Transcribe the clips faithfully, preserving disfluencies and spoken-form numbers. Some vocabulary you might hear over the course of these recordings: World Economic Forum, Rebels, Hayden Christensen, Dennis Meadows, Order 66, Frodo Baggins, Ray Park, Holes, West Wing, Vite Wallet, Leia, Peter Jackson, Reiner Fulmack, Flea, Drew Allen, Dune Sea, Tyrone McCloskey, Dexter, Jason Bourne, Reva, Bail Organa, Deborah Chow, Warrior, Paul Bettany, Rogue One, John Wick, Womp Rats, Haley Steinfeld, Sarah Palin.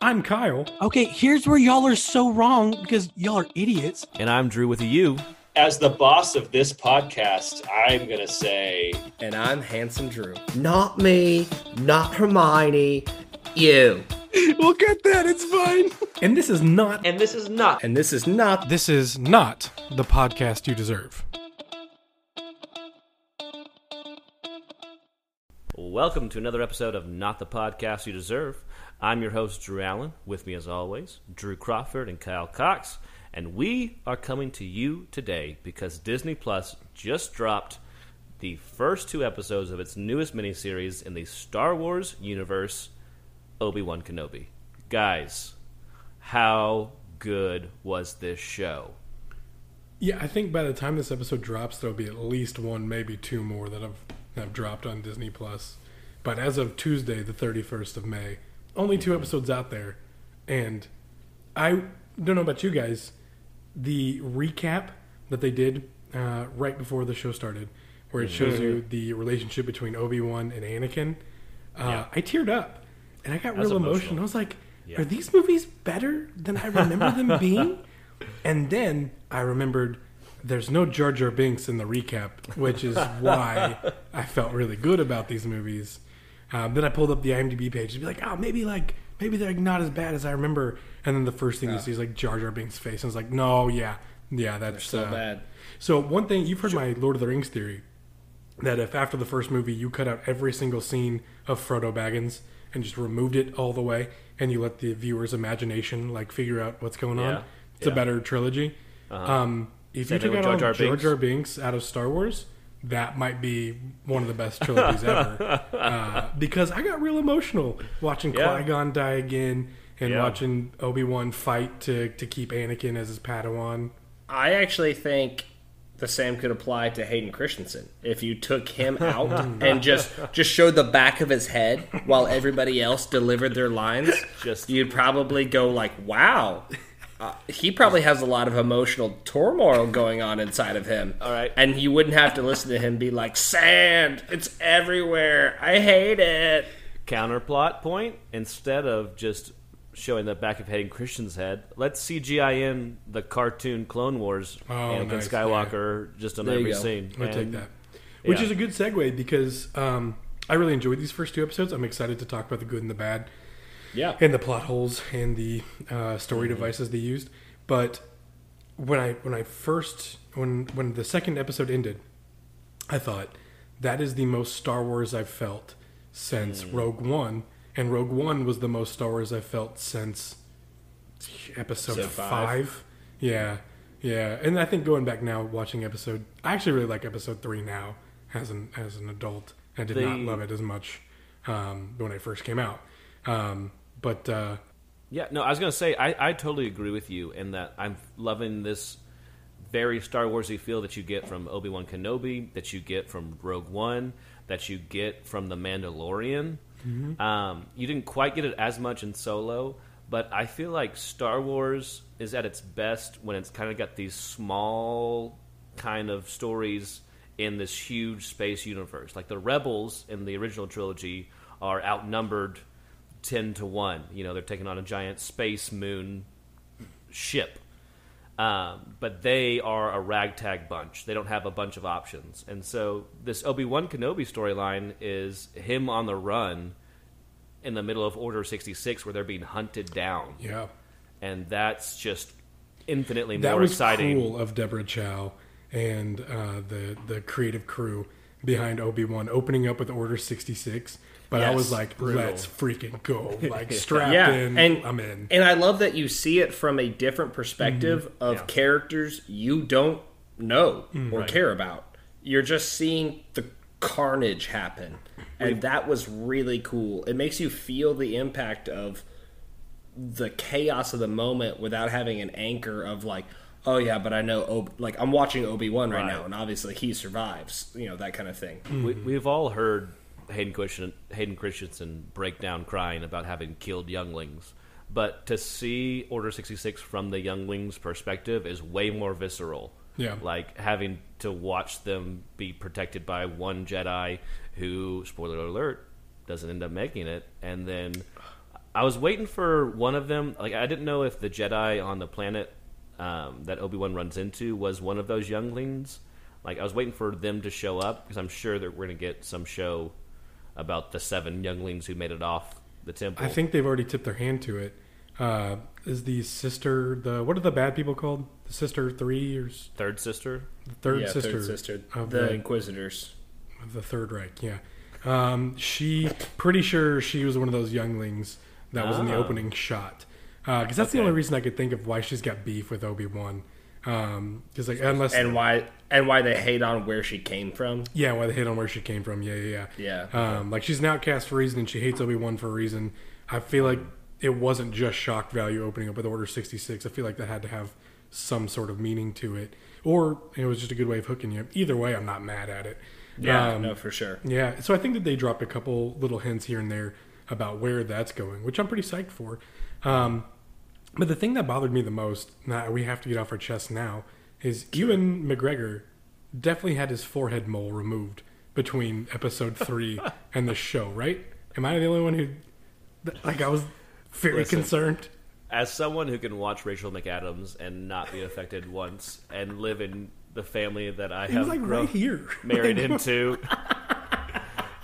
I'm Kyle. Okay, here's where y'all are so wrong because y'all are idiots. And I'm Drew with a U. As the boss of this podcast, I'm going to say... And I'm Handsome Drew. Not me, not Hermione, you. We'll cut that, it's fine. And this is not... And this is not... And this is not... This is not the podcast you deserve. Welcome to another episode of Not the Podcast You Deserve. I'm your host, Drew Allen. With me, as always, Drew Crawford and Kyle Cox. And we are coming to you today because Disney Plus just dropped the first two episodes of its newest miniseries in the Star Wars universe, Obi-Wan Kenobi. Guys, how good was this show? Yeah, I think by the time this episode drops, there'll be at least one, maybe two more that have, have dropped on Disney Plus. But as of Tuesday, the thirty-first of May, only two episodes out there. And I don't know about you guys, the recap that they did uh, right before the show started, where it shows you the relationship between Obi-Wan and Anakin, uh, yeah. I teared up. And I got real emotional. emotional. I was like, yeah. Are these movies better than I remember them being? And then I remembered there's no Jar Jar Binks in the recap, which is why I felt really good about these movies. Um, then I pulled up the IMDb page to be like, oh, maybe like maybe they're like not as bad as I remember. And then the first thing yeah. you see is like Jar Jar Binks' face. And I was like, no, yeah, yeah, that's so uh, bad. So one thing, you've heard my Lord of the Rings theory that if after the first movie you cut out every single scene of Frodo Baggins and just removed it all the way, and you let the viewer's imagination like figure out what's going yeah. on, it's yeah. a better trilogy. Uh-huh. Um, if Same you took out Jar Jar, Jar Binks out of Star Wars, that might be one of the best trilogies ever. Uh, because I got real emotional watching yeah. Qui-Gon die again and yeah. watching Obi-Wan fight to, to keep Anakin as his Padawan. I actually think the same could apply to Hayden Christensen. If you took him out and just just showed the back of his head while everybody else delivered their lines, just you'd probably go like, wow. Uh, he probably has a lot of emotional turmoil going on inside of him. All right. And you wouldn't have to listen to him be like, sand, it's everywhere, I hate it. Counterplot point, instead of just showing the back of Hayden Christian's head, let's C G I in the cartoon Clone Wars oh, and nice. Skywalker yeah. just on there every scene. I'll and, take that. Which yeah. is a good segue because um, I really enjoyed these first two episodes. I'm excited to talk about the good and the bad yeah, and the plot holes and the uh, story mm-hmm. devices they used. But when I when I first, when, when the second episode ended, I thought that is the most Star Wars I've felt since mm. Rogue One. And Rogue One was the most Star Wars I've felt since episode five. five. Yeah, yeah. And I think going back now, watching episode... I actually really like episode three now as an as an adult. I did the, not love it as much um, when it first came out. Um, but... Uh, yeah, no, I was going to say, I, I totally agree with you in that I'm loving this very Star Wars-y feel that you get from Obi-Wan Kenobi, that you get from Rogue One, that you get from The Mandalorian... Mm-hmm. Um, you didn't quite get it as much in Solo, but I feel like Star Wars is at its best when it's kind of got these small kind of stories in this huge space universe. Like the Rebels in the original trilogy are outnumbered ten to one. You know, they're taking on a giant space moon ship. Um, but they are a ragtag bunch. They don't have a bunch of options. And so this Obi-Wan Kenobi storyline is him on the run in the middle of Order sixty-six where they're being hunted down. Yeah. And that's just infinitely that more exciting. That was cool of Deborah Chow and uh, the, the creative crew behind Obi-Wan opening up with Order sixty-six. But yes, I was like, brutal. Let's freaking go. Like, strapped yeah. in, and, I'm in. And I love that you see it from a different perspective mm-hmm. of yeah. characters you don't know mm, or right. care about. You're just seeing the carnage happen. And We've, that was really cool. It makes you feel the impact of the chaos of the moment without having an anchor of like, oh, yeah, but I know, Ob- like, I'm watching Obi-Wan right, right now, and obviously he survives, you know, that kind of thing. Mm-hmm. We, we've all heard... Hayden Christensen, Hayden Christensen break down crying about having killed younglings. But to see Order sixty-six from the younglings' perspective is way more visceral. Yeah. Like having to watch them be protected by one Jedi who, spoiler alert, doesn't end up making it. And then I was waiting for one of them. Like, I didn't know if the Jedi on the planet um, that Obi-Wan runs into was one of those younglings. Like, I was waiting for them to show up, because I'm sure that we're going to get some show about the seven younglings who made it off the temple. I think they've already tipped their hand to it. Uh, is the sister, the what are the bad people called? The sister three or third sister? The third yeah, sister. Third sister. Of the, the Inquisitors. Of the Third Reich, yeah. Um, she, pretty sure she was one of those younglings that was oh. in the opening shot. Because uh, that's okay. the only reason I could think of why she's got beef with Obi-Wan. Um, cause like, unless and why and why they hate on where she came from. Yeah, why they hate on where she came from. Yeah, yeah, yeah. yeah. Um, like, she's an outcast for a reason, and she hates Obi-Wan for a reason. I feel like it wasn't just shock value opening up with Order sixty-six. I feel like that had to have some sort of meaning to it, or it was just a good way of hooking you. Either way, I'm not mad at it. Yeah, um, no, for sure. Yeah, so I think that they dropped a couple little hints here and there about where that's going, which I'm pretty psyched for. Um, but the thing that bothered me the most, that we have to get off our chest now, is Ewan McGregor definitely had his forehead mole removed between episode three and the show, right? Am I the only one who, like, I was very Listen, concerned? As someone who can watch Rachel McAdams and not be affected once and live in the family that I he have was like grown, right here. married into...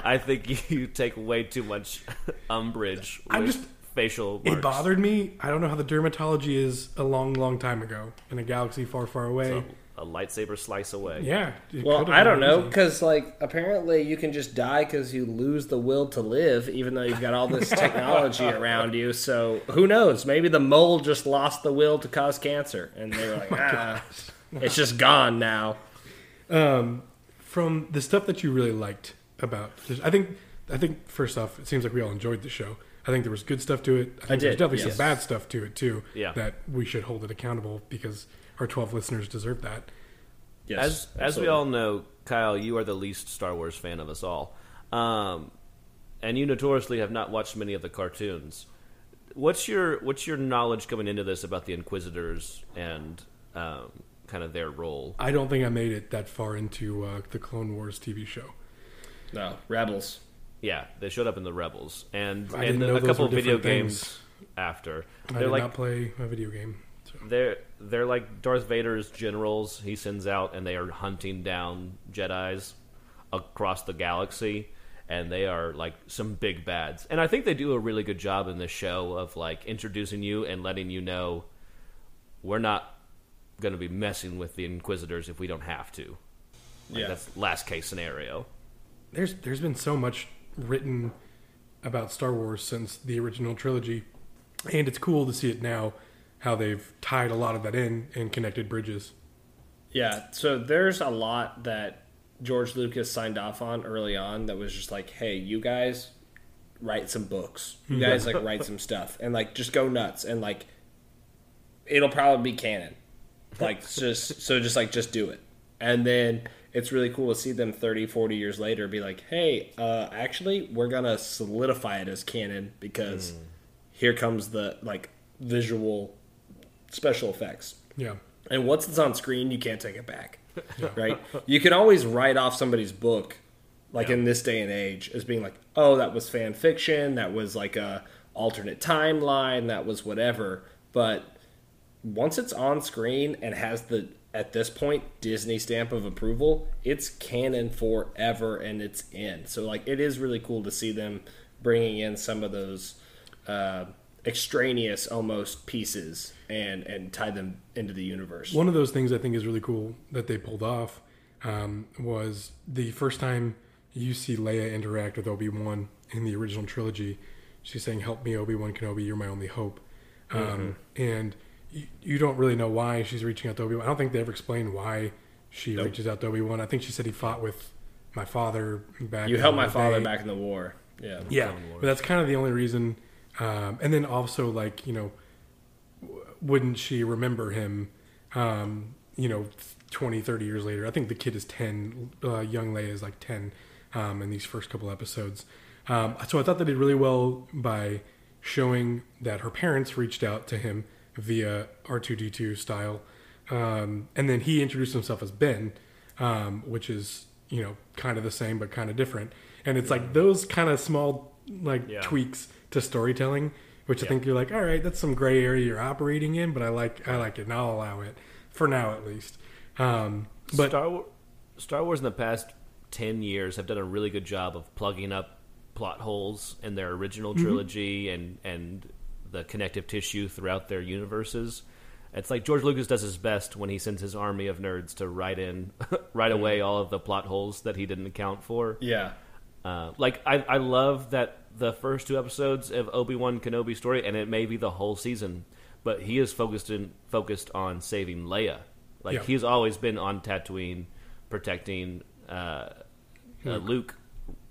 I think you take way too much umbrage with I'm just, facial marks. It bothered me. I don't know how the dermatology is a long, long time ago in a galaxy far, far away. So a lightsaber slice away. Yeah. Well, I don't know, because like apparently you can just die because you lose the will to live, even though you've got all this technology around you. So who knows? Maybe the mole just lost the will to cause cancer, and they were like, oh ah, it's just gone now. Um, from the stuff that you really liked about this, I think I think first off, it seems like we all enjoyed the show. I think there was good stuff to it. I think I did, there's definitely yes. some bad stuff to it too yeah. that we should hold it accountable, because our twelve listeners deserve that. Yes, as absolutely. as we all know, Kyle, you are the least Star Wars fan of us all, um, and you notoriously have not watched many of the cartoons. What's your what's your knowledge coming into this about the Inquisitors and um, kind of their role? I don't think I made it that far into uh, the Clone Wars T V show. No, Rebels. Yeah, they showed up in the Rebels. And, and a couple of video games things. after. They're I did like, not play a video game. So. They're, they're like Darth Vader's generals he sends out, and they are hunting down Jedis across the galaxy. And they are like some big bads. And I think they do a really good job in this show of like introducing you and letting you know we're not going to be messing with the Inquisitors if we don't have to. Like, yeah. That's last case scenario. There's There's been so much written about Star Wars since the original trilogy, and it's cool to see it now, how they've tied a lot of that in and connected bridges. Yeah, so there's a lot that George Lucas signed off on early on that was just like, hey, you guys write some books. You guys like write some stuff, and like just go nuts, and like it'll probably be canon. Like just so just like just do it. And then it's really cool to see them thirty, forty years later be like, hey, uh, actually, we're going to solidify it as canon, because mm. here comes the like visual special effects. Yeah. And once it's on screen, you can't take it back, yeah. right? You can always write off somebody's book, like yeah. in this day and age, as being like, oh, that was fan fiction, that was like a alternate timeline, that was whatever. But once it's on screen and has the... at this point, Disney stamp of approval, it's canon forever, and it's in. So, like, it is really cool to see them bringing in some of those uh, extraneous, almost, pieces and, and tie them into the universe. One of those things I think is really cool that they pulled off um, was the first time you see Leia interact with Obi-Wan in the original trilogy. She's saying, help me, Obi-Wan Kenobi, you're my only hope. Um, mm-hmm. And... you don't really know why she's reaching out to Obi-Wan. I don't think they ever explain why she nope. reaches out to Obi-Wan. I think she said he fought with my father back You in helped my father day. back in the war. Yeah. Yeah. War. But that's kind of the only reason. Um, and then also, like, you know, wouldn't she remember him, um, you know, twenty, thirty years later? I think the kid is ten. Uh, young Leia is like ten um, in these first couple episodes. Um, so I thought they did really well by showing that her parents reached out to him via R two D two style. Um, and then he introduced himself as Ben, um, which is, you know, kind of the same, but kind of different. And it's like those kind of small, like, yeah. tweaks to storytelling which yeah. I think you're like, all right, that's some gray area you're operating in, but I like I like it, and I'll allow it for now at least. Um, but Star, War- Star Wars in the past ten years have done a really good job of plugging up plot holes in their original trilogy mm-hmm. and and the connective tissue throughout their universes. It's like George Lucas does his best when he sends his army of nerds to write in right away all of the plot holes that he didn't account for. Yeah. Uh, like, I, I love that the first two episodes of Obi-Wan Kenobi's story, and it may be the whole season, but he is focused in, focused on saving Leia. Like, yeah. he's always been on Tatooine protecting uh, hmm. uh, Luke,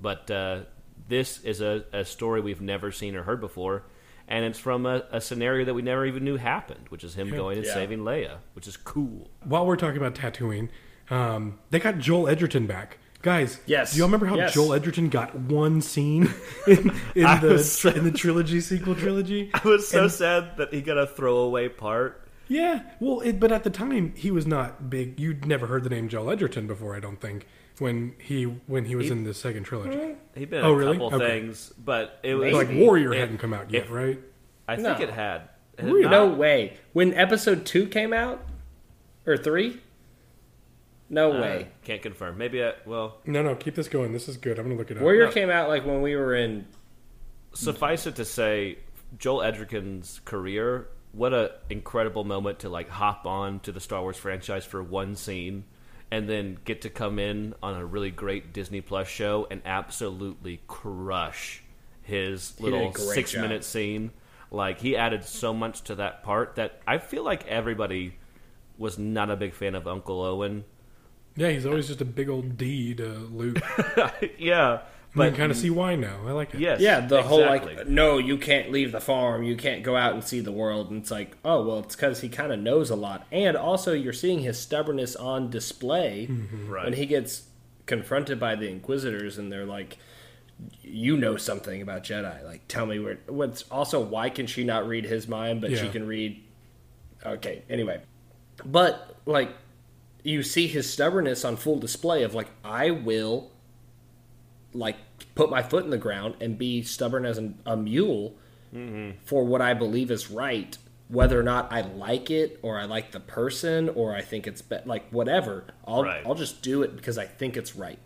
but uh, this is a, a story we've never seen or heard before. And it's from a, a scenario that we never even knew happened, which is him yeah. going and yeah. saving Leia, which is cool. While we're talking about Tatooine, um, they got Joel Edgerton back. Guys, yes. do you all remember how yes. Joel Edgerton got one scene in, in the so, in the trilogy, sequel trilogy? I was so and, sad that he got a throwaway part. Yeah, well, it, but at the time, he was not big. You'd never heard the name Joel Edgerton before, I don't think. When he when he was he, in the second trilogy, he'd been in oh, a really? couple okay. things, but it was like Warrior it, hadn't come out yet, it, right? I think no. it had. It really? had no way. When Episode Two came out, or Three? No uh, way. Can't confirm. Maybe I well. No, no. Keep this going. This is good. I'm gonna look it up. Warrior no. came out like when we were in. Suffice it to say, Joel Edgerton's career. What a incredible moment to like hop on to the Star Wars franchise for one scene. And then get to come in on a really great Disney Plus show and absolutely crush his little six-minute job. scene. Like, he added so much to that part that I feel like everybody was not a big fan of Uncle Owen. Yeah, he's always just a big old D to Luke. yeah. But you can kind of see why now. I like it. Yes, yeah, the exactly. whole, like, no, you can't leave the farm. You can't go out and see the world. And it's like, oh, well, it's because he kind of knows a lot. And also you're seeing his stubbornness on display mm-hmm. right. when he gets confronted by the Inquisitors. And they're like, you know something about Jedi. Like, tell me where. What's also, why can she not read his mind, but yeah. she can read. Okay, anyway. But, like, you see his stubbornness on full display of, like, I will... like put my foot in the ground and be stubborn as an, a mule mm-hmm. for what I believe is right, whether or not I like it or I like the person or I think it's be- like whatever. I'll right. I'll just do it because I think it's right.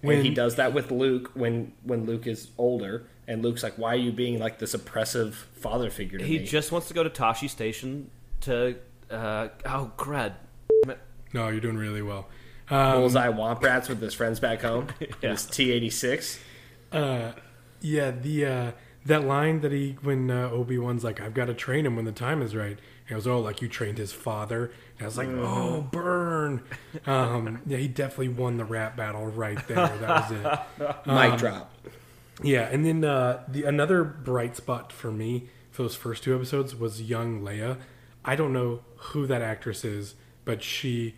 When and he does that with Luke, when when Luke is older and Luke's like, "Why are you being like this oppressive father figure?" To he me? just wants to go to Tashi Station to uh, oh crud. No, you're doing really well. Um, Bullseye Womp Rats with his friends back home. yeah. His T eighty-six. Uh, yeah, the uh, that line that he when uh, Obi-Wan's like, "I've got to train him when the time is right." And I was, "Oh, like you trained his father." And I was like, mm. "Oh, burn!" Um, yeah, he definitely won the rap battle right there. That was it. Um, Mic drop. Yeah, and then uh, the another bright spot for me for those first two episodes was young Leia. I don't know who that actress is, but she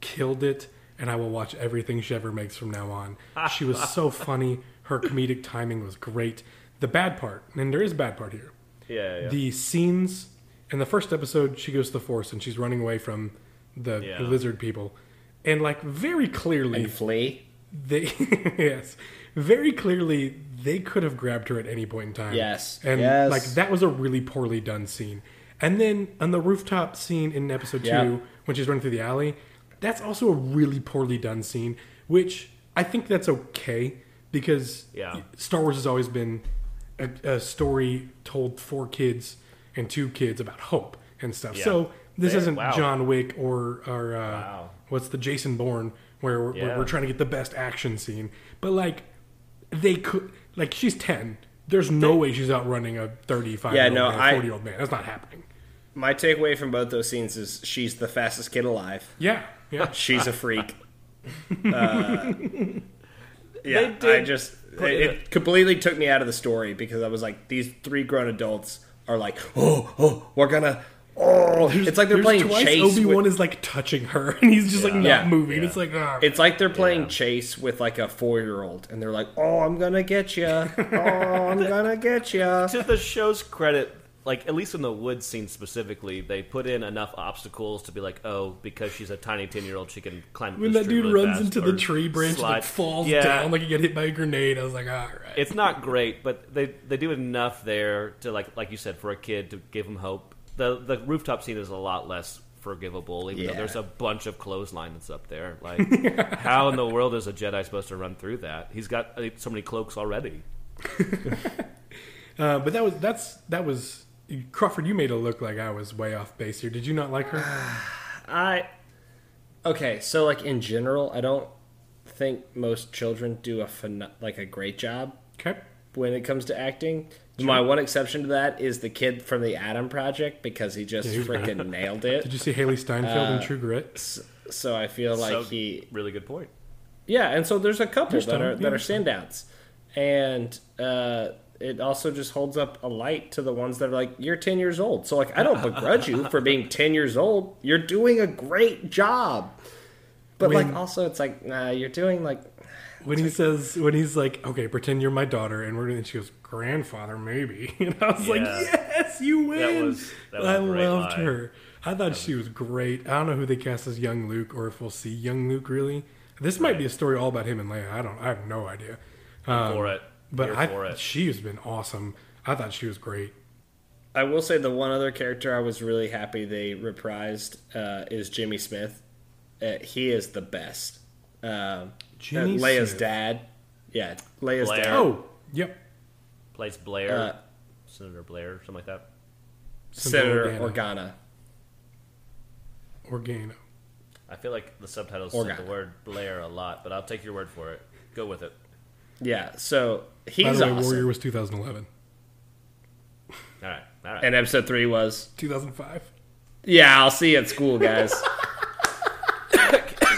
killed it. And I will watch everything she ever makes from now on. She was so funny. Her comedic timing was great. The bad part, and there is a bad part here. Yeah, yeah. The scenes, in the first episode, she goes to the Force, and she's running away from the yeah. lizard people. And, like, very clearly... And Flea. They, yes. Very clearly, they could have grabbed her at any point in time. Yes. And, yes. like, that was a really poorly done scene. And then, on the rooftop scene in episode yeah. two, when she's running through the alley... That's also a really poorly done scene, which I think that's okay because yeah. Star Wars has always been a, a story told for kids and to kids about hope and stuff. Yeah. So this they, isn't wow. John Wick or, or uh, wow. what's the Jason Bourne where we're, yeah. where we're trying to get the best action scene. But like they could, like she's ten. There's no way she's outrunning a thirty-five yeah, year old no, man, forty year old man. That's not happening. My takeaway from both those scenes is she's the fastest kid alive. Yeah. Yeah. She's a freak. uh, yeah, I just it, it completely took me out of the story because I was like, these three grown adults are like, oh, oh, we're gonna, oh, there's, it's like they're playing twice chase. Obi-Wan with, is like touching her, and he's just yeah, like not yeah, moving. Yeah. It's like, oh. It's like they're playing yeah. chase with like a four-year-old, and they're like, oh, I'm gonna get you, oh, I'm gonna get you. To the show's credit. like, at least in the woods scene specifically, they put in enough obstacles to be like, oh, because she's a tiny ten-year-old, she can climb. When this that dude really runs into the tree branch and falls yeah. down like he got hit by a grenade, I was like, all right. It's not great, but they they do enough there to, like like you said, for a kid to give him hope. The the rooftop scene is a lot less forgivable, even yeah. though there's a bunch of clotheslines up there. Like, how in the world is a Jedi supposed to run through that? He's got so many cloaks already. Uh, but that was that's that was Crawford. You made it look like I was way off base here. Did you not like her? I okay. So like in general, I don't think most children do a phen- like a great job. Okay. When it comes to acting, sure. My one exception to that is the kid from the Adam Project because he just yeah, freaking nailed it. Did you see Haley Steinfeld uh, in True Grit? So, so I feel like so, he really good point. Yeah, and so there's a couple there's that time. are that yeah, are standouts, and. uh It also just holds up a light to the ones that are like, you're ten years old. So, like, I don't begrudge you for being ten years old. You're doing a great job. But, when, like, also it's like, nah, you're doing, like... When he like, says, when he's like, okay, pretend you're my daughter. And we're and she goes, grandfather, maybe. And I was yeah. like, yes, you win. That was, that was I loved line. her. I thought that she was, was great. I don't know who they cast as young Luke or if we'll see young Luke, really. This right. might be a story all about him and Leia. I don't. I have no idea. Um, for it. But I, she has been awesome. I thought she was great. I will say the one other character I was really happy they reprised uh, is Jimmy Smith. Uh, he is the best. Uh, Jimmy uh, Leia's Smith. dad. Yeah, Leia's Blair. dad. Oh, yep. Plays Blair. Uh, Senator Blair, something like that. Senator, Senator Organa. Organa. I feel like the subtitles Organa. said the word Blair a lot, but I'll take your word for it. Go with it. Yeah, so he's awesome. By the way, Warrior was two thousand eleven. All right, all right. And episode three was? two thousand five. Yeah, I'll see you at school, guys.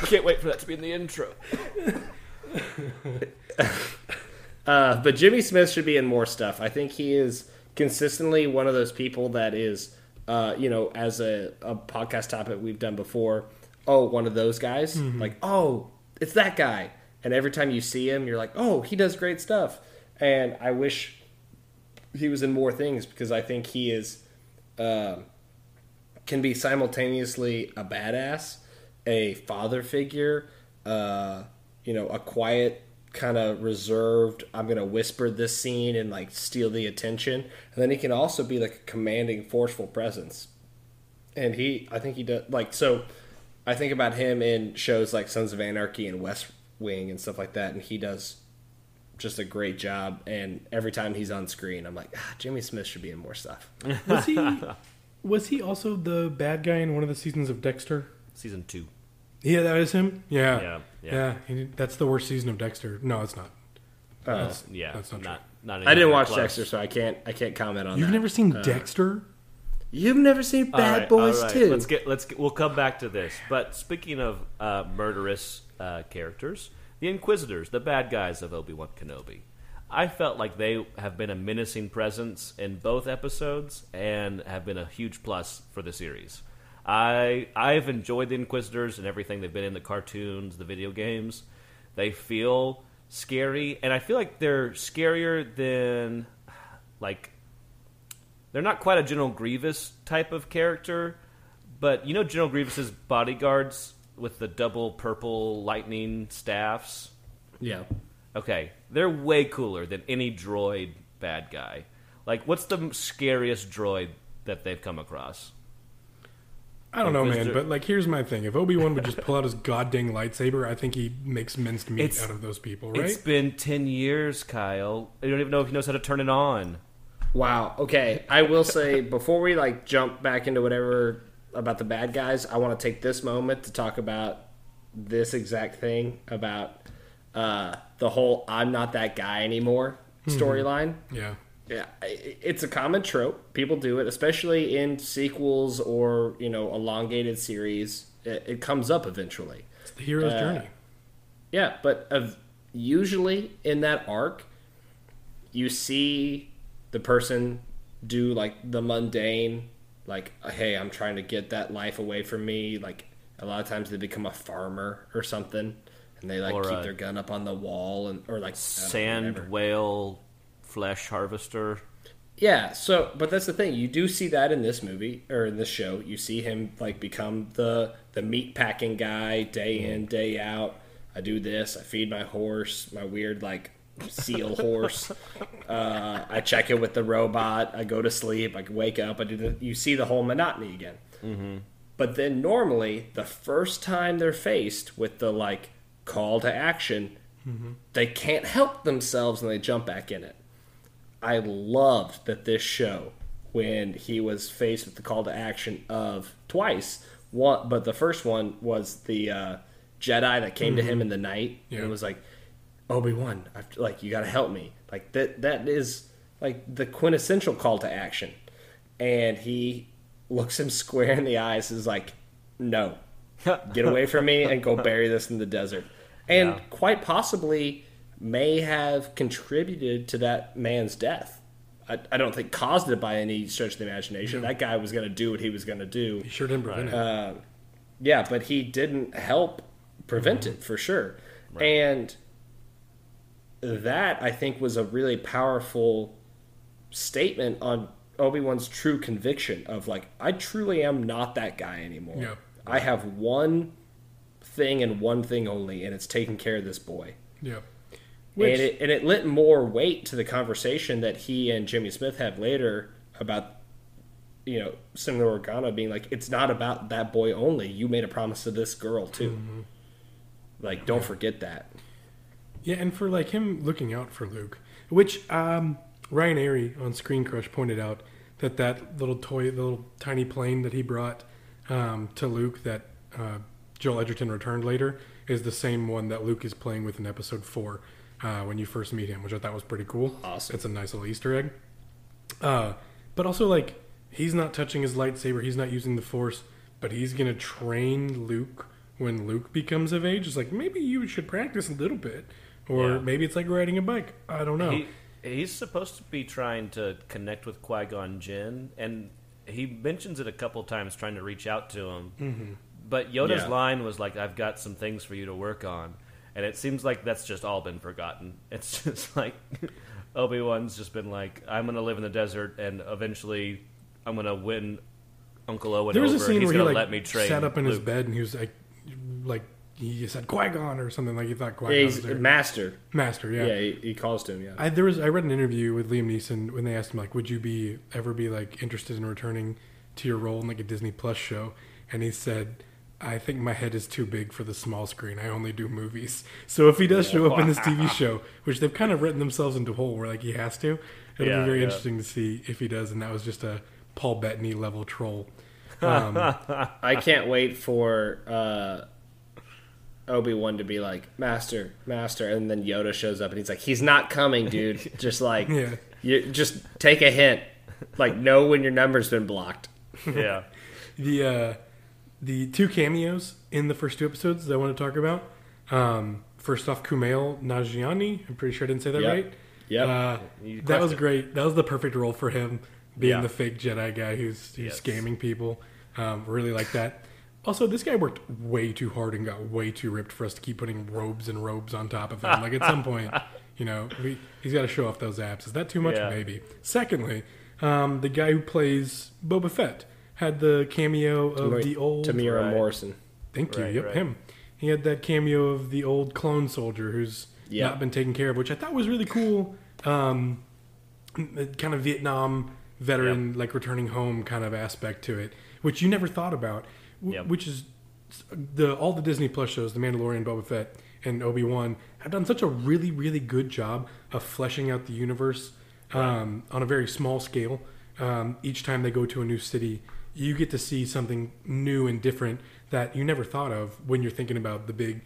Can't wait for that to be in the intro. uh, but Jimmy Smith should be in more stuff. I think he is consistently one of those people that is, uh, you know, as a, a podcast topic we've done before, oh, one of those guys. Mm-hmm. Like, oh, it's that guy. And every time you see him, you're like, oh, he does great stuff. And I wish he was in more things because I think he is uh, can be simultaneously a badass, a father figure, uh, you know, a quiet kind of reserved, I'm going to whisper this scene and like steal the attention. And then he can also be like a commanding, forceful presence. And he, I think he does, like, so I think about him in shows like Sons of Anarchy and West Wing and stuff like that, and he does just a great job. And every time he's on screen, I'm like, ah, Jimmy Smith should be in more stuff. Was he? Was he also the bad guy in one of the seasons of Dexter? Season two. Yeah, that is him. Yeah, yeah, yeah. yeah he, that's the worst season of Dexter. No, it's not. Uh, that's, yeah, that's not. Not, not I didn't watch close. Dexter, so I can't. I can't comment on. You've that. You've never seen uh, Dexter? You've never seen Bad right, Boys right. Two. Let's get. Let's get, we'll come back to this. But speaking of uh, murderous. Uh, characters, the Inquisitors, the bad guys of Obi-Wan Kenobi. I felt like they have been a menacing presence in both episodes and have been a huge plus for the series. I, I've enjoyed the Inquisitors and everything they've been in, the cartoons, the video games. They feel scary, and I feel like they're scarier than, like, they're not quite a General Grievous type of character, but you know General Grievous's bodyguards with the double purple lightning staffs? Yeah. Okay. They're way cooler than any droid bad guy. Like, what's the scariest droid that they've come across? I don't know, man, but, like, here's my thing. If Obi-Wan would just pull out his goddamn lightsaber, I think he makes minced meat it's, out of those people, right? It's been ten years, Kyle. I don't even know if he knows how to turn it on. Wow. Okay. I will say, before we, like, jump back into whatever... about the bad guys, I want to take this moment to talk about this exact thing about uh, the whole I'm not that guy anymore storyline. Mm-hmm. Yeah. Yeah. It's a common trope. People do it, especially in sequels or, you know, elongated series. It, it comes up eventually. It's the hero's uh, journey. Yeah. But of, usually in that arc, you see the person do, like, the mundane like, hey, I'm trying to get that life away from me. Like, a lot of times they become a farmer or something, and they, like, or keep a, their gun up on the wall. and Or, like, sand whale flesh harvester. Yeah, so but that's the thing. You do see that in this movie or in this show. You see him like become the the meat packing guy day in, day out. I do this, I feed my horse, my weird like seal horse. Uh, I check in with the robot, I go to sleep, I wake up, I do the, you see the whole monotony again. Mm-hmm. But then normally the first time they're faced with the like call to action, mm-hmm. they can't help themselves and they jump back in it. I loved that this show, when he was faced with the call to action of twice, one, but the first one was the uh, Jedi that came mm-hmm. to him in the night, yeah. and it was like, Obi-Wan, I've, like you got to help me. Like that, that is like the quintessential call to action, and he looks him square in the eyes and is like, no, get away from me and go bury this in the desert, and yeah. quite possibly may have contributed to that man's death. I, I don't think caused it by any stretch of the imagination. No. That guy was going to do what he was going to do. He sure didn't prevent uh, it. Yeah, but he didn't help prevent mm-hmm. it, for sure. Right. And that, I think, was a really powerful statement on Obi-Wan's true conviction of, like, I truly am not that guy anymore. Yeah. I have one thing and one thing only, and it's taking care of this boy. Yeah. Which, and, it, and it lent more weight to the conversation that he and Jimmy Smith have later about, you know, Senator Organa being like, it's not about that boy only. You made a promise to this girl, too. Mm-hmm. Like, don't yeah. forget that. Yeah, and for, like, him looking out for Luke, which um, Ryan Airy on Screen Crush pointed out that that little toy, the little tiny plane that he brought um, to Luke that uh, Joel Edgerton returned later is the same one that Luke is playing with in Episode Four. Uh, when you first meet him, which I thought was pretty cool. Awesome. It's a nice little Easter egg. Uh, but also, like, he's not touching his lightsaber. He's not using the Force. But he's going to train Luke when Luke becomes of age. It's like, maybe you should practice a little bit. Or yeah. maybe it's like riding a bike. I don't know. He, he's supposed to be trying to connect with Qui-Gon Jinn. And he mentions it a couple times, trying to reach out to him. Mm-hmm. But Yoda's yeah. line was like, I've got some things for you to work on. And it seems like that's just all been forgotten. It's just like Obi-Wan's just been like, I'm going to live in the desert, and eventually I'm going to win Uncle Owen there was over. A scene and he's going to like, let me train. Sat up in Luke. His bed, and he was like, like he said Qui-Gon or something, like he thought Qui-Gon. Yeah, he's was master, master. Yeah, yeah. He, he calls to him. Yeah. I, there was. I read an interview with Liam Neeson when they asked him like, would you be ever be like interested in returning to your role in like a Disney Plus show? And he said, I think my head is too big for the small screen. I only do movies. So if he does show up in this T V show, which they've kind of written themselves into a hole where like he has to, it'll yeah, be very yeah. interesting to see if he does. And that was just a Paul Bettany level troll. Um, I can't wait for uh, Obi-Wan to be like, Master, Master. And then Yoda shows up and he's like, he's not coming, dude. Just like, yeah. you, just take a hint. Like, know when your number's been blocked. Yeah. the, uh, The two cameos in the first two episodes that I want to talk about. Um, first off, Kumail Nanjiani. I'm pretty sure I didn't say that yep. right. Yeah. Uh, that was great. That was the perfect role for him, being yeah. the fake Jedi guy who's, who's yes. scamming people. Um, really like that. Also, this guy worked way too hard and got way too ripped for us to keep putting robes and robes on top of him. Like, at some point, you know, we, he's got to show off those abs. Is that too much? Yeah. Maybe. Secondly, um, the guy who plays Boba Fett had the cameo of right. the old... Tamira right. Morrison. Thank you. Right, yep, right. him. He had that cameo of the old clone soldier who's yep. not been taken care of, which I thought was really cool. Um, kind of Vietnam veteran, yep. like returning home kind of aspect to it, which you never thought about, w- yep. which is the all the Disney Plus shows, The Mandalorian, Boba Fett, and Obi-Wan, have done such a really, really good job of fleshing out the universe um, right. on a very small scale. Um, each time they go to a new city, you get to see something new and different that you never thought of when you're thinking about the big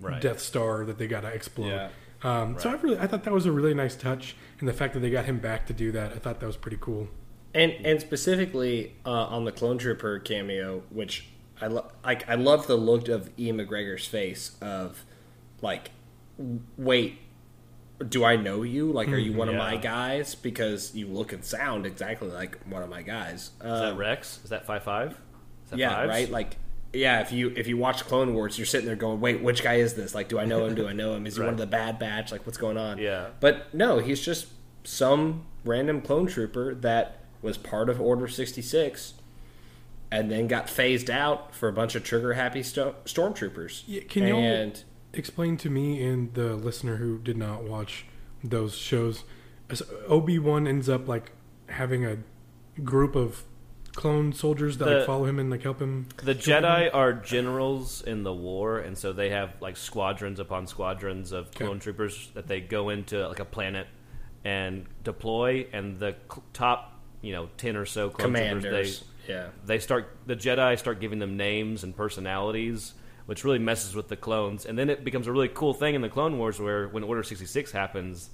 right. Death Star that they got to explode. Yeah. Um, right. So I really, I thought that was a really nice touch, and the fact that they got him back to do that, I thought that was pretty cool. And and specifically uh, on the Clone Trooper cameo, which I lo- I, I love the look of Ian McGregor's face of like, wait, do I know you? Like, are you one yeah. of my guys? Because you look and sound exactly like one of my guys. Um, is that Rex? Is that five five? Is that yeah, fives? Right? Like, yeah, if you if you watch Clone Wars, you're sitting there going, wait, which guy is this? Like, do I know him? Do I know him? Is he right. one of the Bad Batch? Like, what's going on? Yeah. But no, he's just some random clone trooper that was part of Order sixty-six and then got phased out for a bunch of trigger-happy sto- stormtroopers. Yeah, can you and, explain to me and the listener who did not watch those shows, Obi-Wan ends up like having a group of clone soldiers that the, like, follow him and like help him? The Jedi him? are generals in the war, and so they have like squadrons upon squadrons of clone okay. troopers that they go into like a planet and deploy, and the cl- top, you know, ten or so clone Commanders. troopers, they... Yeah, they start. The Jedi start giving them names and personalities, which really messes with the clones. And then it becomes a really cool thing in the Clone Wars, where when Order sixty-six happens,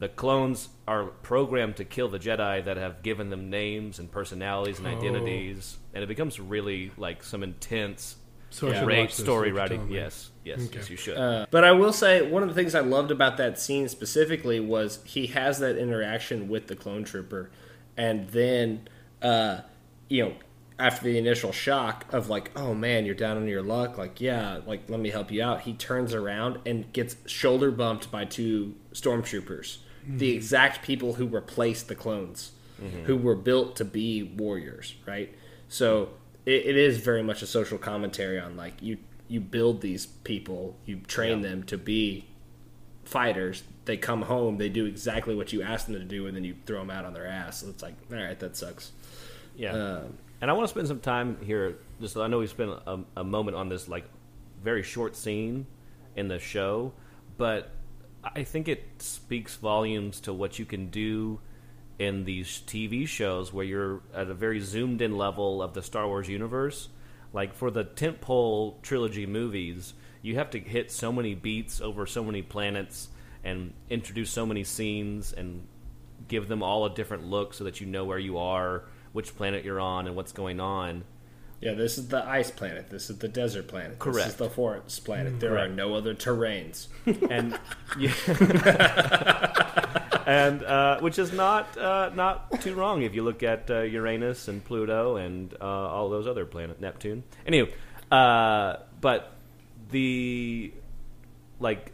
the clones are programmed to kill the Jedi that have given them names and personalities and oh. identities. And it becomes really like some intense, so yeah. great story writing. Yes, yes, okay. yes, you should. Uh, but I will say, one of the things I loved about that scene specifically was he has that interaction with the clone trooper, and then. Uh, You know, after the initial shock of like, oh man, you're down on your luck, like, yeah, like, let me help you out, he turns around and gets shoulder bumped by two stormtroopers, mm-hmm. the exact people who replaced the clones, mm-hmm. who were built to be warriors, right? So it, it is very much a social commentary on like, you, you build these people, you train yeah. them to be fighters, they come home, they do exactly what you asked them to do, and then you throw them out on their ass. So it's like, all right, that sucks. Yeah, um, and I want to spend some time here. Just I know we spent a, a moment on this like very short scene in the show, but I think it speaks volumes to what you can do in these T V shows where you're at a very zoomed in level of the Star Wars universe. Like for the tentpole trilogy movies, you have to hit so many beats over so many planets and introduce so many scenes and give them all a different look so that you know where you are, which planet you're on, and what's going on. Yeah, this is the ice planet. This is the desert planet. Correct. This is the forest planet. There Correct. are no other terrains. And yeah. and uh, which is not uh, not too wrong if you look at uh, Uranus and Pluto and uh, all those other planets, Neptune. Anyway, uh, but the like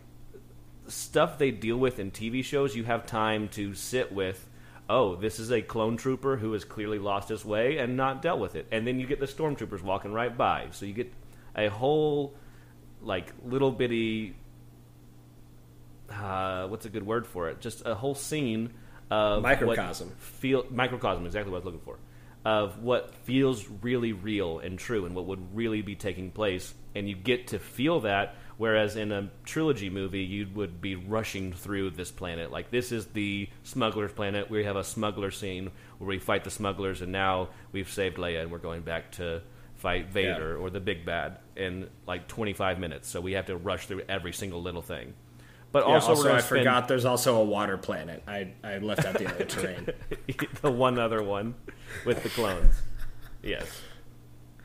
stuff they deal with in T V shows, you have time to sit with, oh, this is a clone trooper who has clearly lost his way and not dealt with it. And then you get the stormtroopers walking right by. So you get a whole, like, little bitty, uh, what's a good word for it? Just a whole scene of... Microcosm. Feel, microcosm, exactly what I was looking for. Of what feels really real and true and what would really be taking place. And you get to feel that, whereas in a trilogy movie, you would be rushing through this planet. Like, this is the smuggler's planet. We have a smuggler scene where we fight the smugglers, and now we've saved Leia, and we're going back to fight Vader yeah. or the big bad in, like, twenty-five minutes. So we have to rush through every single little thing. But yeah, also, also we're I spend... forgot there's also a water planet. I, I left out the other terrain. The one other one with the clones. Yes.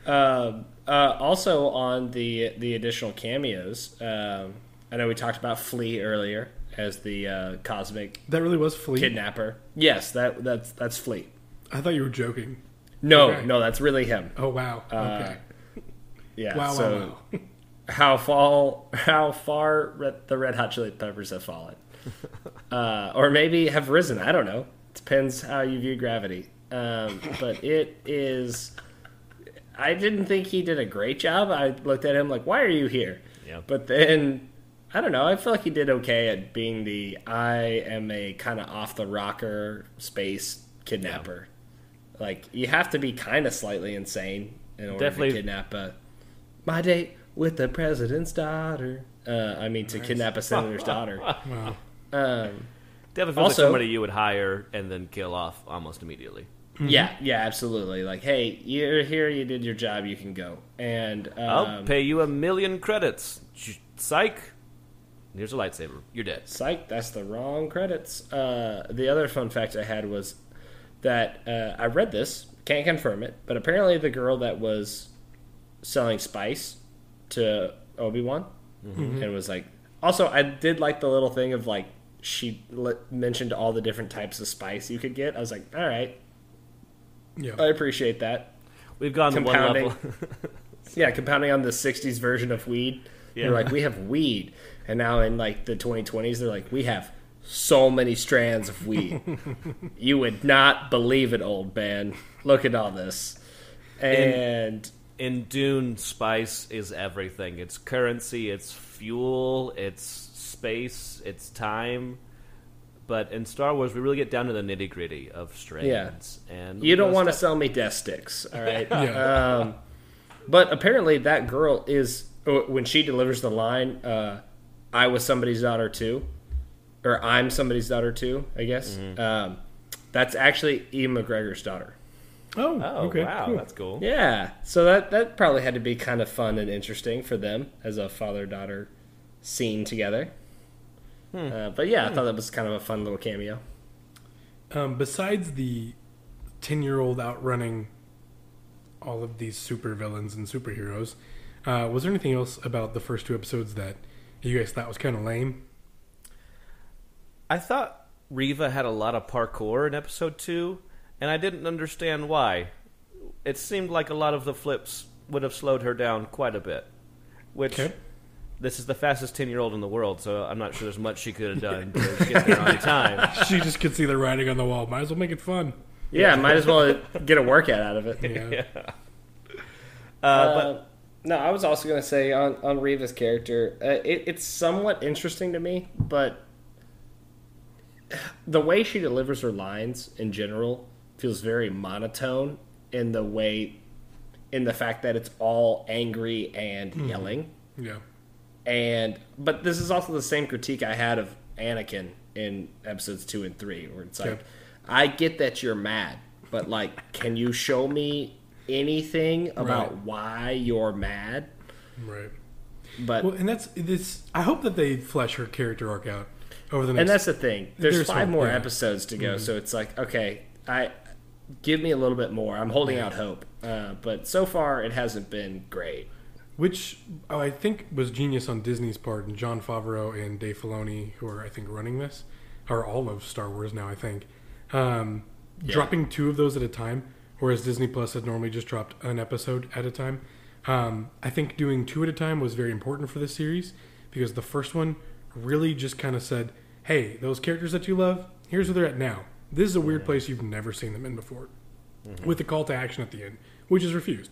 Um... Uh, also on the the additional cameos, um, I know we talked about Flea earlier as the uh, cosmic that really was Flea kidnapper. Yes, that that's that's Flea. I thought you were joking. No, okay. no, that's really him. Oh wow. Uh, okay. Yeah. Wow. So wow, wow. how fall how far re- the Red Hot Chili Peppers have fallen, uh, or maybe have risen. I don't know. It depends how you view gravity. Um, but it is. I didn't think he did a great job. I looked at him like, why are you here? Yeah. But then, I don't know, I feel like he did okay at being the, I am a kind of off-the-rocker space kidnapper. Yeah. Like, you have to be kind of slightly insane in order Definitely. to kidnap a... My date with the president's daughter. Uh, I mean, to nice. kidnap a senator's daughter. Wow. Um, Definitely feels also, like somebody you would hire and then kill off almost immediately. Mm-hmm. Yeah, yeah, absolutely. Like, hey, you're here, you did your job, you can go. And um, I'll pay you a million credits. Psych. Here's a lightsaber. You're dead. Psych, that's the wrong credits. Uh, the other fun fact I had was that uh, I read this, can't confirm it, but apparently the girl that was selling spice to Obi-Wan mm-hmm. and was like... Also, I did like the little thing of, like, she le- mentioned all the different types of spice you could get. I was like, all right. Yeah. I appreciate that. We've gone to one level. yeah, compounding on the sixties version of weed. Yeah. They're like, we have weed. And now in like the twenty twenties, they're like, we have so many strands of wheat. You would not believe it, old man. Look at all this. And in, in Dune, spice is everything. It's currency, it's fuel, it's space, it's time. But in Star Wars, we really get down to the nitty-gritty of strands. Yeah. And you don't want to sell me death sticks, all right? Yeah. Um, but apparently that girl is, when she delivers the line, uh, I was somebody's daughter too, or I'm somebody's daughter too, I guess. Mm-hmm. Um, that's actually Ewan McGregor's daughter. Oh, oh okay. Wow, cool. That's cool. Yeah, so that, that probably had to be kind of fun and interesting for them as a father-daughter scene together. Hmm. Uh, but yeah, I thought that was kind of a fun little cameo. Um, besides the ten-year-old outrunning all of these supervillains and superheroes, uh, was there anything else about the first two episodes that you guys thought was kind of lame? I thought Reva had a lot of parkour in episode two, and I didn't understand why. It seemed like a lot of the flips would have slowed her down quite a bit, which... Okay. This is the fastest ten-year-old in the world, so I'm not sure there's much she could have done to get there on time. She just could see the writing on the wall. Might as well make it fun. Yeah, might as well get a workout out of it. Yeah. yeah. Uh, uh, but no, I was also going to say on, on Reva's character, uh, it, it's somewhat interesting to me, but the way she delivers her lines in general feels very monotone in the way, in the fact that it's all angry and mm. yelling. Yeah. And but this is also the same critique I had of Anakin in episodes two and three, where it's like, yeah. I get that you're mad, but like, can you show me anything about right. why you're mad? Right. But well, and that's this. I hope that they flesh her character arc out over the next. And that's the thing. There's, there's five some, more yeah. episodes to go, mm-hmm. so it's like, okay, I give me a little bit more. I'm holding yeah. out hope, uh, but so far it hasn't been great. Which oh, I think was genius on Disney's part, and Jon Favreau and Dave Filoni, who are, I think, running this, are all of Star Wars now, I think, um, yeah. dropping two of those at a time, whereas Disney Plus had normally just dropped an episode at a time. Um, I think doing two at a time was very important for this series, because the first one really just kind of said, hey, those characters that you love, here's where they're at now. This is a weird yeah. place you've never seen them in before, mm-hmm. with a call to action at the end, which is refused.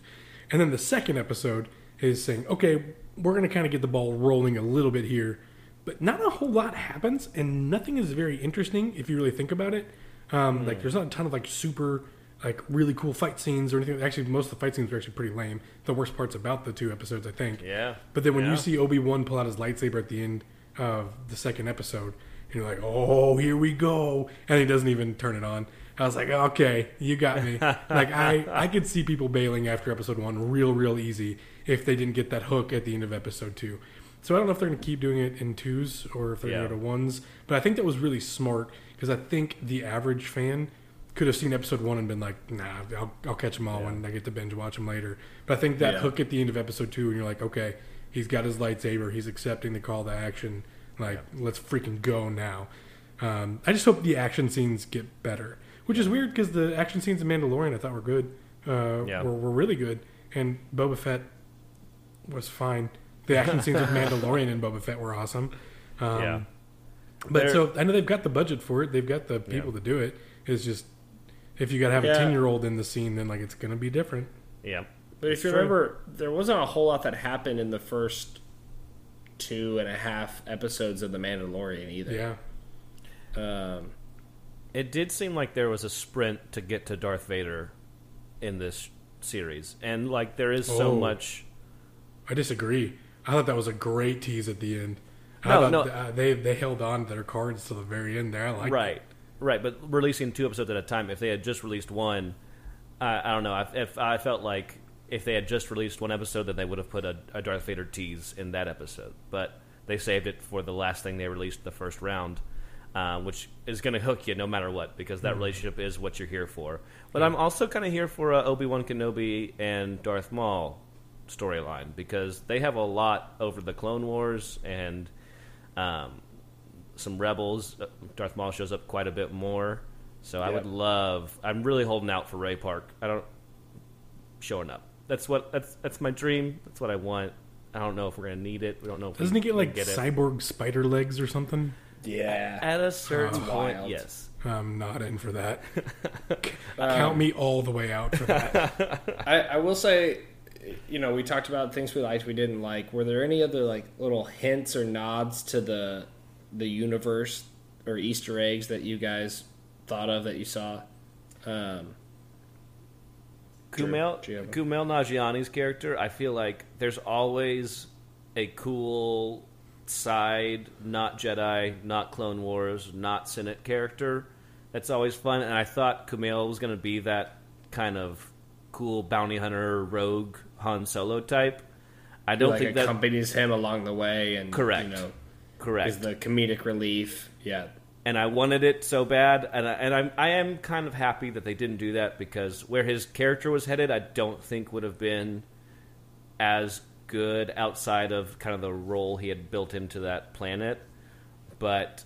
And then the second episode... is saying, okay, we're going to kind of get the ball rolling a little bit here, but not a whole lot happens, and nothing is very interesting if you really think about it. Um, mm. Like, there's not a ton of, like, super, like, really cool fight scenes or anything. Actually, most of the fight scenes were actually pretty lame. The worst part's about the two episodes, I think. Yeah. But then when yeah. you see Obi-Wan pull out his lightsaber at the end of the second episode, and you're like, oh, here we go, and he doesn't even turn it on. I was like, okay, you got me. Like, I, I could see people bailing after episode one real, real easy if they didn't get that hook at the end of episode two. So I don't know if they're going to keep doing it in twos or if they're yeah. going to go to ones. But I think that was really smart, because I think the average fan could have seen episode one and been like, nah, I'll, I'll catch them all yeah. when I get to binge watch them later. But I think that yeah. hook at the end of episode two, and you're like, okay, he's got his lightsaber. He's accepting the call to action. Like, yeah. let's freaking go now. Um, I just hope the action scenes get better. Which is weird, because the action scenes in Mandalorian I thought were good, uh, yeah. were, were really good, and Boba Fett was fine. The action scenes with Mandalorian and Boba Fett were awesome. Um, yeah, but They're, so I know they've got the budget for it, they've got the people yeah. to do it. It's just if you got to have yeah. a ten-year-old in the scene, then like it's going to be different. Yeah, but if it's you true. remember, there wasn't a whole lot that happened in the first two and a half episodes of the Mandalorian either. Yeah. Um. It did seem like there was a sprint to get to Darth Vader in this series. And, like, there is so oh, much... I disagree. I thought that was a great tease at the end. No, I thought no. th- uh, they, they held on to their cards to the very end there. I liked right, it. Right. But releasing two episodes at a time, if they had just released one, I, I don't know. I, if I felt like if they had just released one episode, then they would have put a, a Darth Vader tease in that episode. But they saved it for the last thing they released the first round. Uh, which is going to hook you no matter what, because that mm-hmm. relationship is what you're here for. But yeah. I'm also kind of here for uh, Obi-Wan Kenobi and Darth Maul storyline, because they have a lot over the Clone Wars and um, some Rebels. Darth Maul shows up quite a bit more, so yeah. I would love... I'm really holding out for Ray Park. I don't... Showing up. That's what. That's that's my dream. That's what I want. I don't know if we're going to need it. We don't know if Doesn't we, he get, like, get cyborg it. spider legs or something? Yeah. At, at a certain um, point, wild. Yes. I'm not in for that. Count um, me all the way out for that. I, I will say, you know, we talked about things we liked, we didn't like. Were there any other like little hints or nods to the the universe or Easter eggs that you guys thought of that you saw? Um, Kumail, Kumail Nanjiani's character, I feel like there's always a cool side, not Jedi, not Clone Wars, not Senate character. That's always fun, and I thought Kumail was going to be that kind of cool bounty hunter, rogue Han Solo type. I don't like think that accompanies him along the way, and correct, you know, correct is the comedic relief. Yeah. And I wanted it so bad, and I, and I'm, I am kind of happy that they didn't do that, because where his character was headed, I don't think would have been as good outside of kind of the role he had built into that planet. But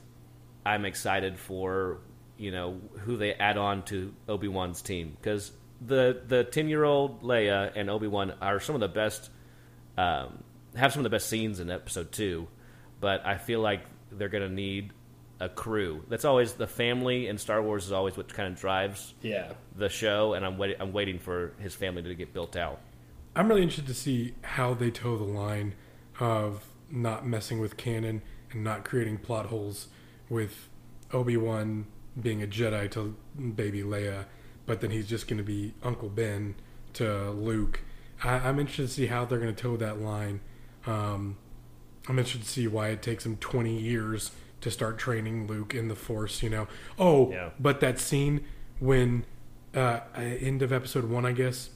I'm excited for, you know, who they add on to Obi-Wan's team, because the the ten-year-old Leia and Obi-Wan are some of the best, um, have some of the best scenes in Episode Two, but I feel like they're going to need a crew. That's always the family, and Star Wars is always what kind of drives yeah. the show. And I'm waiting. I'm waiting for his family to get built out. I'm really interested to see how they toe the line of not messing with canon and not creating plot holes with Obi-Wan being a Jedi to baby Leia, but then he's just going to be Uncle Ben to Luke. I, I'm interested to see how they're going to toe that line. Um, I'm interested to see why it takes him twenty years to start training Luke in the Force, you know. Oh, yeah. But that scene when, uh, end of episode one, I guess,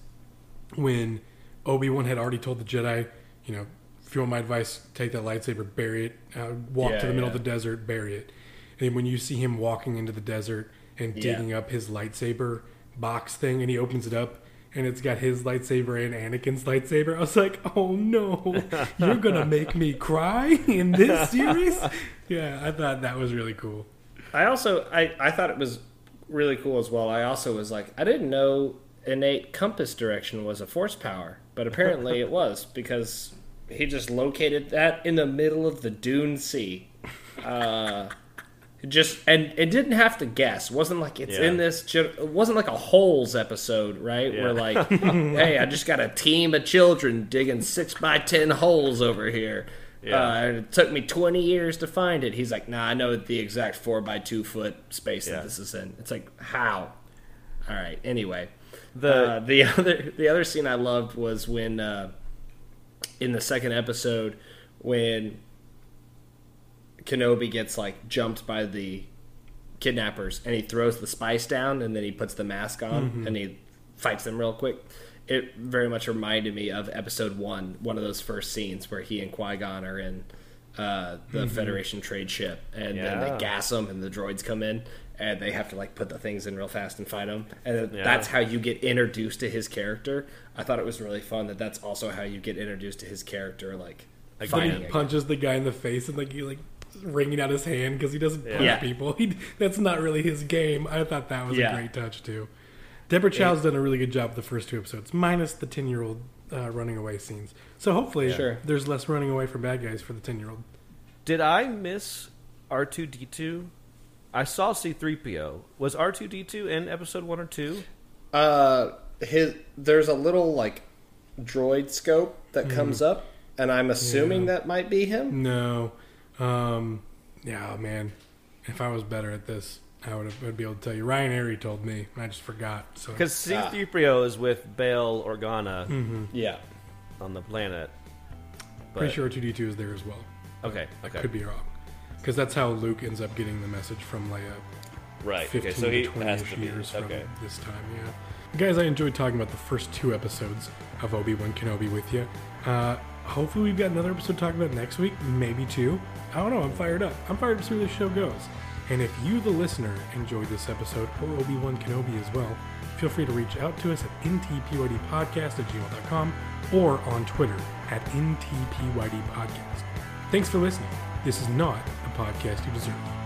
when Obi-Wan had already told the Jedi, you know, if you want my advice, take that lightsaber, bury it, uh, walk yeah, to the middle yeah. of the desert, bury it. And when you see him walking into the desert and digging yeah. up his lightsaber box thing, and he opens it up, and it's got his lightsaber and Anakin's lightsaber. I was like, oh no, you're going to make me cry in this series? Yeah, I thought that was really cool. I also, I, I thought it was really cool as well. I also was like, I didn't know innate compass direction was a force power, but apparently it was, because he just located that in the middle of the Dune Sea. Uh... Just and it didn't have to guess. It wasn't like it's yeah. in this. It wasn't like a Holes episode, right? Yeah. Where like, hey, I just got a team of children digging six by ten holes over here. Yeah. Uh, and it took me twenty years to find it. He's like, nah, I know the exact four by two foot space yeah. that this is in. It's like, how? All right. Anyway, the uh, the other the other scene I loved was when uh, in the second episode when Kenobi gets like jumped by the kidnappers, and he throws the spice down, and then he puts the mask on mm-hmm. and he fights them real quick. It very much reminded me of episode one, one of those first scenes where he and Qui-Gon are in uh, the mm-hmm. Federation trade ship, and yeah. then they gas them and the droids come in and they have to like put the things in real fast and fight them. And yeah. that's how you get introduced to his character. I thought it was really fun that that's also how you get introduced to his character. Like, like fighting when he punches again. the guy in the face, and like you like wringing out his hand because he doesn't punch yeah. people. He, that's not really his game. I thought that was yeah. a great touch too. Deborah Chow's done a really good job with the first two episodes, minus the ten-year-old uh, running away scenes. So hopefully yeah. sure. there's less running away from bad guys for the ten-year-old. Did I miss R two D two? I saw C three P O. Was R two D two in episode one or two? Uh, his there's a little like droid scope that mm. comes up, and I'm assuming yeah. that might be him. No. Um, yeah, man, if I was better at this, I would have, I'd be able to tell you. Ryan Airy told me, and I just forgot. So because C three P O ah. is with Bail Organa, mm-hmm. yeah, on the planet. But... pretty sure R two D two is there as well. Okay, okay, I could be wrong, because that's how Luke ends up getting the message from Leia. Right. Fifteen okay, so he to twenty-ish years okay. from this time. Yeah, guys, I enjoyed talking about the first two episodes of Obi-Wan Kenobi with you. Uh, hopefully, we've got another episode to talk about next week, maybe two. I don't know, I'm fired up. I'm fired to see where this show goes. And if you, the listener, enjoyed this episode, or Obi-Wan Kenobi as well, feel free to reach out to us at n t p y d podcast at gmail dot com or on Twitter at n t p y d podcast. Thanks for listening. This is not a podcast you deserve.